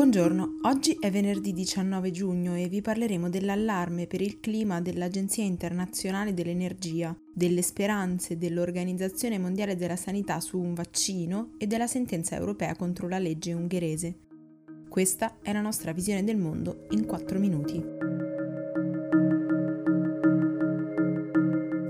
Buongiorno, oggi è venerdì 19 giugno e vi parleremo dell'allarme per il clima dell'Agenzia Internazionale dell'Energia, delle speranze dell'Organizzazione Mondiale della Sanità su un vaccino e della sentenza europea contro la legge ungherese. Questa è la nostra visione del mondo in 4 minuti.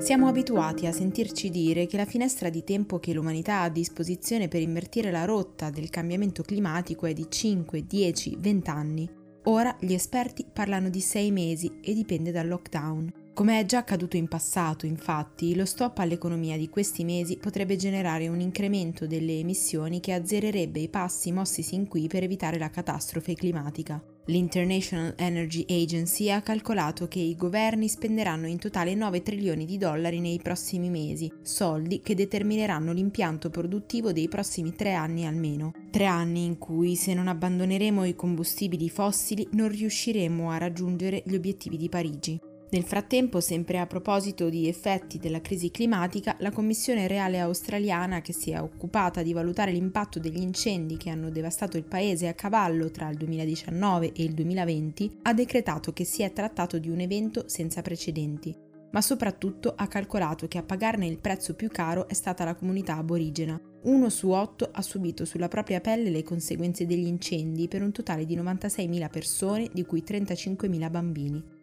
Siamo abituati a sentirci dire che la finestra di tempo che l'umanità ha a disposizione per invertire la rotta del cambiamento climatico è di 5, 10, 20 anni. Ora gli esperti parlano di 6 mesi e dipende dal lockdown. Come è già accaduto in passato, infatti, lo stop all'economia di questi mesi potrebbe generare un incremento delle emissioni che azzererebbe i passi mossi sin qui per evitare la catastrofe climatica. L'International Energy Agency ha calcolato che i governi spenderanno in totale $9 trilioni nei prossimi mesi, soldi che determineranno l'impianto produttivo dei prossimi 3 anni almeno. 3 anni in cui, se non abbandoneremo i combustibili fossili, non riusciremo a raggiungere gli obiettivi di Parigi. Nel frattempo, sempre a proposito di effetti della crisi climatica, la Commissione Reale Australiana, che si è occupata di valutare l'impatto degli incendi che hanno devastato il paese a cavallo tra il 2019 e il 2020, ha decretato che si è trattato di un evento senza precedenti, ma soprattutto ha calcolato che a pagarne il prezzo più caro è stata la comunità aborigena. 1 su 8 ha subito sulla propria pelle le conseguenze degli incendi per un totale di 96.000 persone, di cui 35.000 bambini.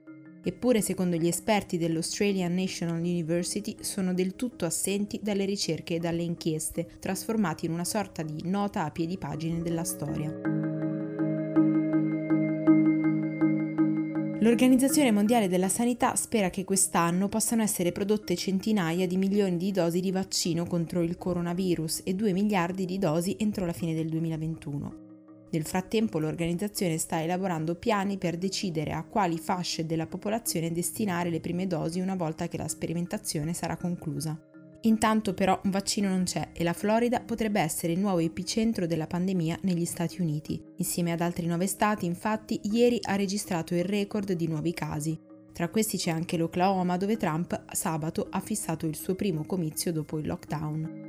Eppure, secondo gli esperti dell'Australian National University, sono del tutto assenti dalle ricerche e dalle inchieste, trasformati in una sorta di nota a piedi pagine della storia. L'Organizzazione Mondiale della Sanità spera che quest'anno possano essere prodotte centinaia di milioni di dosi di vaccino contro il coronavirus e 2 miliardi di dosi entro la fine del 2021. Nel frattempo l'organizzazione sta elaborando piani per decidere a quali fasce della popolazione destinare le prime dosi una volta che la sperimentazione sarà conclusa. Intanto però un vaccino non c'è e la Florida potrebbe essere il nuovo epicentro della pandemia negli Stati Uniti. Insieme ad altri 9 stati, infatti, ieri ha registrato il record di nuovi casi. Tra questi c'è anche l'Oklahoma, dove Trump sabato ha fissato il suo primo comizio dopo il lockdown.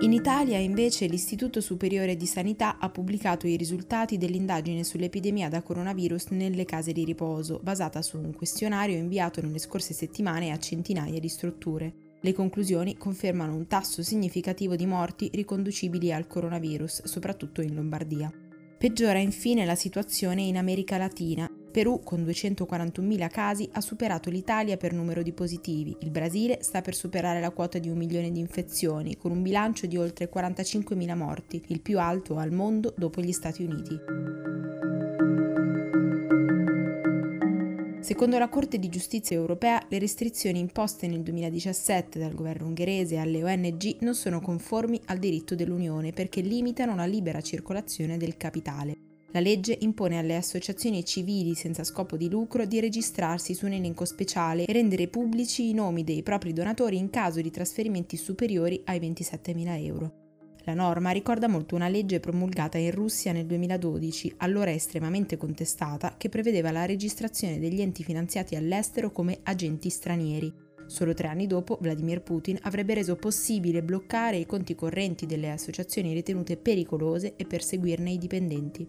In Italia, invece, l'Istituto Superiore di Sanità ha pubblicato i risultati dell'indagine sull'epidemia da coronavirus nelle case di riposo, basata su un questionario inviato nelle scorse settimane a centinaia di strutture. Le conclusioni confermano un tasso significativo di morti riconducibili al coronavirus, soprattutto in Lombardia. Peggiora infine la situazione in America Latina. Perù, con 241.000 casi, ha superato l'Italia per numero di positivi. Il Brasile sta per superare la quota di 1 milione di infezioni, con un bilancio di oltre 45.000 morti, il più alto al mondo dopo gli Stati Uniti. Secondo la Corte di Giustizia Europea, le restrizioni imposte nel 2017 dal governo ungherese alle ONG non sono conformi al diritto dell'Unione perché limitano la libera circolazione del capitale. La legge impone alle associazioni civili senza scopo di lucro di registrarsi su un elenco speciale e rendere pubblici i nomi dei propri donatori in caso di trasferimenti superiori ai 27.000 euro. La norma ricorda molto una legge promulgata in Russia nel 2012, allora estremamente contestata, che prevedeva la registrazione degli enti finanziati all'estero come agenti stranieri. Solo 3 anni dopo, Vladimir Putin avrebbe reso possibile bloccare i conti correnti delle associazioni ritenute pericolose e perseguirne i dipendenti.